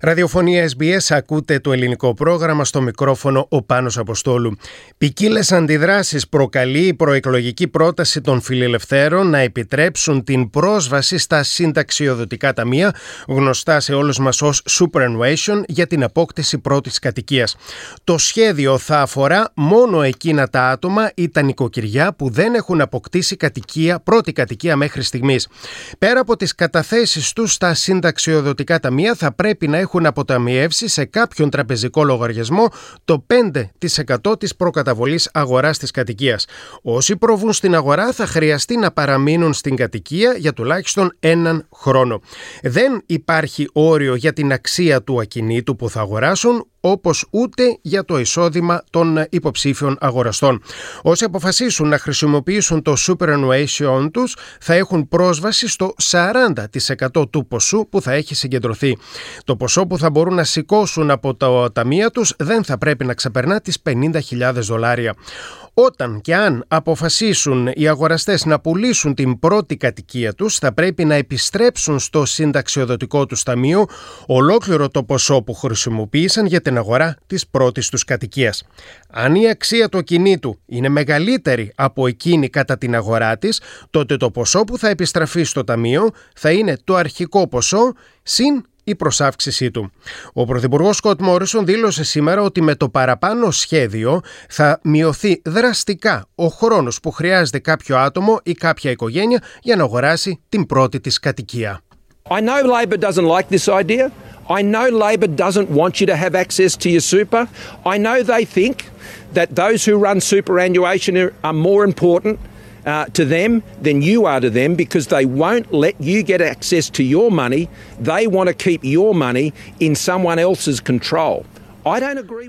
Ραδιοφωνία SBS, ακούτε το ελληνικό πρόγραμμα, στο μικρόφωνο ο Πάνος Αποστόλου. Ποικίλες αντιδράσεις προκαλεί η προεκλογική πρόταση των φιλελευθέρων να επιτρέψουν την πρόσβαση στα συνταξιοδοτικά ταμεία, γνωστά σε όλους μας ως Superannuation, για την απόκτηση πρώτης κατοικίας. Το σχέδιο θα αφορά μόνο εκείνα τα άτομα ή τα νοικοκυριά που δεν έχουν αποκτήσει πρώτη κατοικία μέχρι στιγμής. Πέρα από τις καταθέσεις τους στα συνταξιοδοτικά ταμεία, θα πρέπει να έχουν αποταμιεύσει σε κάποιον τραπεζικό λογαριασμό το 5% της προκαταβολής αγοράς της κατοικίας. Όσοι προβούν στην αγορά θα χρειαστεί να παραμείνουν στην κατοικία για τουλάχιστον έναν χρόνο. Δεν υπάρχει όριο για την αξία του ακινήτου που θα αγοράσουν, όπως ούτε για το εισόδημα των υποψήφιων αγοραστών. Όσοι αποφασίσουν να χρησιμοποιήσουν το superannuation τους, θα έχουν πρόσβαση στο 40% του ποσού που θα έχει συγκεντρωθεί. Το ποσό που θα μπορούν να σηκώσουν από τα ταμεία τους δεν θα πρέπει να ξεπερνά τις $50,000. Όταν και αν αποφασίσουν οι αγοραστές να πουλήσουν την πρώτη κατοικία τους, θα πρέπει να επιστρέψουν στο συνταξιοδοτικό τους ταμείο ολόκληρο το ποσό που χρησιμοποίησαν για την αγορά της πρώτης τους κατοικίας. Αν η αξία του ακινήτου είναι μεγαλύτερη από εκείνη κατά την αγορά της, τότε το ποσό που θα επιστραφεί στο ταμείο θα είναι το αρχικό ποσό συν η προσάυξησή του. Ο Πρωθυπουργός Σκοτ Μόρισον δήλωσε σήμερα ότι με το παραπάνω σχέδιο θα μειωθεί δραστικά ο χρόνος που χρειάζεται κάποιο άτομο ή κάποια οικογένεια για να αγοράσει την πρώτη της κατοικία. I know Labor doesn't like this idea. I know Labor doesn't want you to have access to your super. I know they think that those who run superannuation are more important to them than you are to them, because they won't let you get access to your money. They want to keep your money in someone else's control.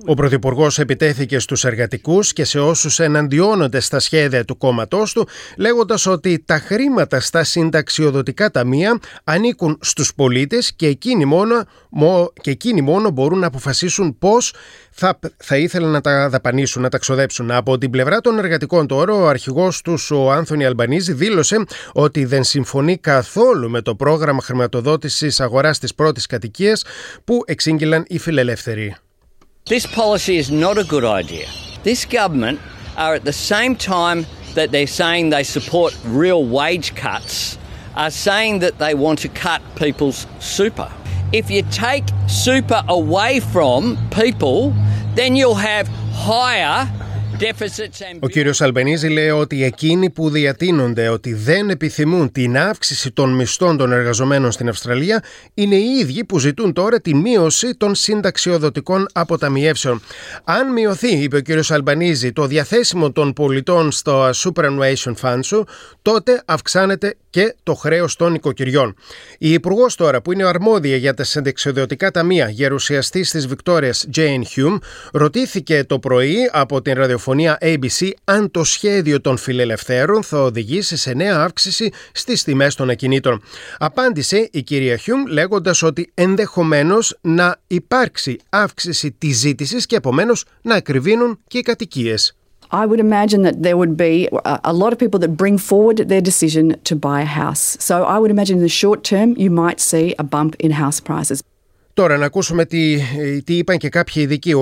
Ο Πρωθυπουργός επιτέθηκε στους εργατικούς και σε όσους εναντιώνονται στα σχέδια του κόμματός του, λέγοντας ότι τα χρήματα στα συνταξιοδοτικά ταμεία ανήκουν στους πολίτες και εκείνοι μόνο μπορούν να αποφασίσουν πώς θα ήθελαν να τα δαπανίσουν, να τα ξοδέψουν. Από την πλευρά των εργατικών τώρα, ο αρχηγός τους, ο Άνθονη Αλμπανίζη, δήλωσε ότι δεν συμφωνεί καθόλου με το πρόγραμμα χρηματοδότησης αγοράς της πρώτης κατοικίας που εξήγηλαν οι φιλελεύθεροι. This policy is not a good idea. This government are at the same time that they're saying they support real wage cuts, are saying that they want to cut people's super. If you take super away from people, then you'll have higher. Ο κύριος Αλμπανίζη λέει ότι εκείνοι που διατείνονται ότι δεν επιθυμούν την αύξηση των μισθών των εργαζομένων στην Αυστραλία είναι οι ίδιοι που ζητούν τώρα τη μείωση των συνταξιοδοτικών αποταμιεύσεων. Αν μειωθεί, είπε ο κύριος Αλμπανίζη, το διαθέσιμο των πολιτών στο superannuation fund σου, τότε αυξάνεται και το χρέος των οικοκυριών. Η υπουργός τώρα, που είναι αρμόδια για τα συνταξιοδοτικά ταμεία, γερουσιαστής της Βικτόριας Τζέιν Χιουμ, ρωτήθηκε το πρωί από την ραδιοφωνία ABC αν το σχέδιο των φιλελευθέρων θα οδηγήσει σε νέα αύξηση στις τιμές των ακινήτων. Απάντησε η κυρία Χιουμ λέγοντας ότι ενδεχομένως να υπάρξει αύξηση της ζήτησης και επομένως να ακριβίνουν και οι κατοικίες. I would imagine that there would be a lot of people that bring forward their decision to buy a house. So I would imagine in the short term you might see a bump in house prices. Τώρα να ακούσουμε τι είπαν και κάποιοι ειδικοί.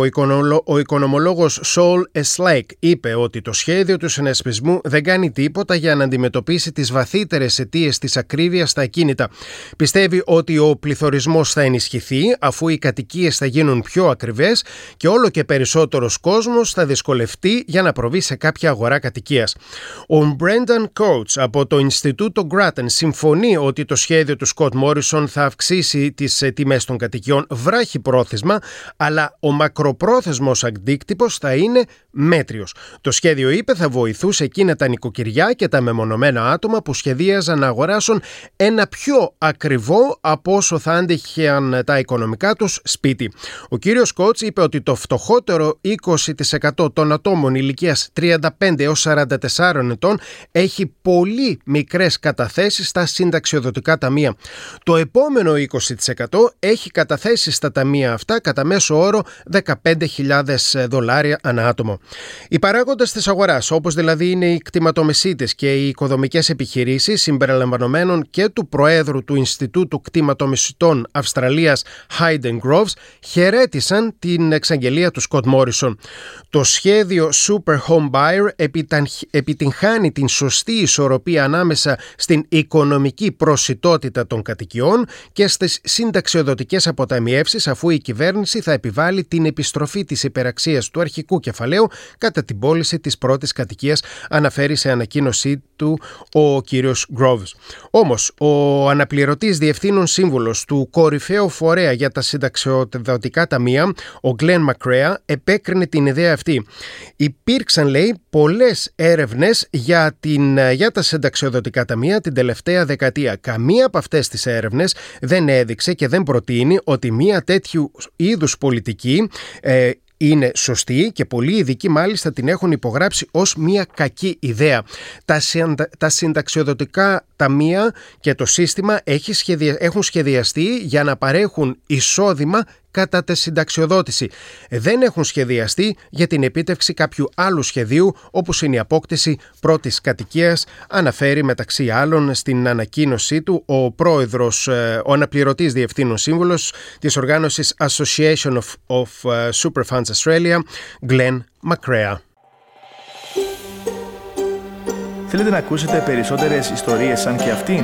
Ο οικονομολόγος Σολ Εσλαϊκ είπε ότι το σχέδιο του συνασπισμού δεν κάνει τίποτα για να αντιμετωπίσει τις βαθύτερες αιτίες της ακρίβειας στα ακίνητα. Πιστεύει ότι ο πληθωρισμός θα ενισχυθεί αφού οι κατοικίες θα γίνουν πιο ακριβές και όλο και περισσότερος κόσμος θα δυσκολευτεί για να προβεί σε κάποια αγορά κατοικίας. Ο Brendan Coates από το Ινστιτούτο Γκράτεν συμφωνεί ότι το σχέδιο του Σκοτ Μόρισον θα αυξήσει τις τιμές των κατοικιών βράχη πρόθεσμα, αλλά ο μακροπρόθεσμος αντίκτυπος θα είναι μέτριος. Το σχέδιο, είπε, θα βοηθούσε εκείνα τα νοικοκυριά και τα μεμονωμένα άτομα που σχεδίαζαν να αγοράσουν ένα πιο ακριβό από όσο θα άντυχαν τα οικονομικά τους σπίτι. Ο κύριος Κότς είπε ότι το φτωχότερο 20% των ατόμων ηλικίας 35 έως 44 ετών έχει πολύ μικρές καταθέσεις στα συνταξιοδοτικά ταμεία. Το επόμενο 20% έχει καταθέσει καταθέσει στα ταμεία αυτά κατά μέσο όρο $15,000 ανά άτομο. Οι παράγοντες της αγοράς, όπως δηλαδή είναι οι κτηματομεσίτες και οι οικοδομικές επιχειρήσεις, συμπεριλαμβανομένων και του Προέδρου του Ινστιτούτου Κτηματομεσιτών Αυστραλίας Χάιντεν Γκρόβ, χαιρέτησαν την εξαγγελία του Σκοτ Μόρισον. Το σχέδιο Super Home Buyer επιτυγχάνει την σωστή ισορροπία ανάμεσα στην οικονομική προσιτότητα των κατοικιών και στις συνταξιοδοτικές αποταμιεύσεις, αφού η κυβέρνηση θα επιβάλλει την επιστροφή της υπεραξίας του αρχικού κεφαλαίου κατά την πώληση της πρώτης κατοικίας, αναφέρει σε ανακοίνωσή του ο κ. Γκρόβς. Όμως, ο αναπληρωτής διευθύνων σύμβουλος του κορυφαίου φορέα για τα συνταξιοδοτικά ταμεία, ο Γκλεν ΜακΚρέα, επέκρινε την ιδέα αυτή. Υπήρξαν, λέει, πολλές έρευνες για τα συνταξιοδοτικά ταμεία την τελευταία δεκαετία. Καμία από αυτές τις έρευνες δεν έδειξε και δεν προτείνει ότι μία τέτοιου είδους πολιτική είναι σωστή, και πολλοί ειδικοί μάλιστα την έχουν υπογράψει ως μια κακή ιδέα. Τα συνταξιοδοτικά ταμεία και το σύστημα έχουν σχεδιαστεί για να παρέχουν εισόδημα κατά τη συνταξιοδότηση. Δεν έχουν σχεδιαστεί για την επίτευξη κάποιου άλλου σχεδίου, όπως είναι η απόκτηση πρώτης κατοικίας, αναφέρει μεταξύ άλλων στην ανακοίνωσή του ο αναπληρωτής διευθύνων σύμβουλος της οργάνωσης Association of Super Funds Australia, Glenn MacRae. Θέλετε να ακούσετε περισσότερες ιστορίες σαν και αυτήν?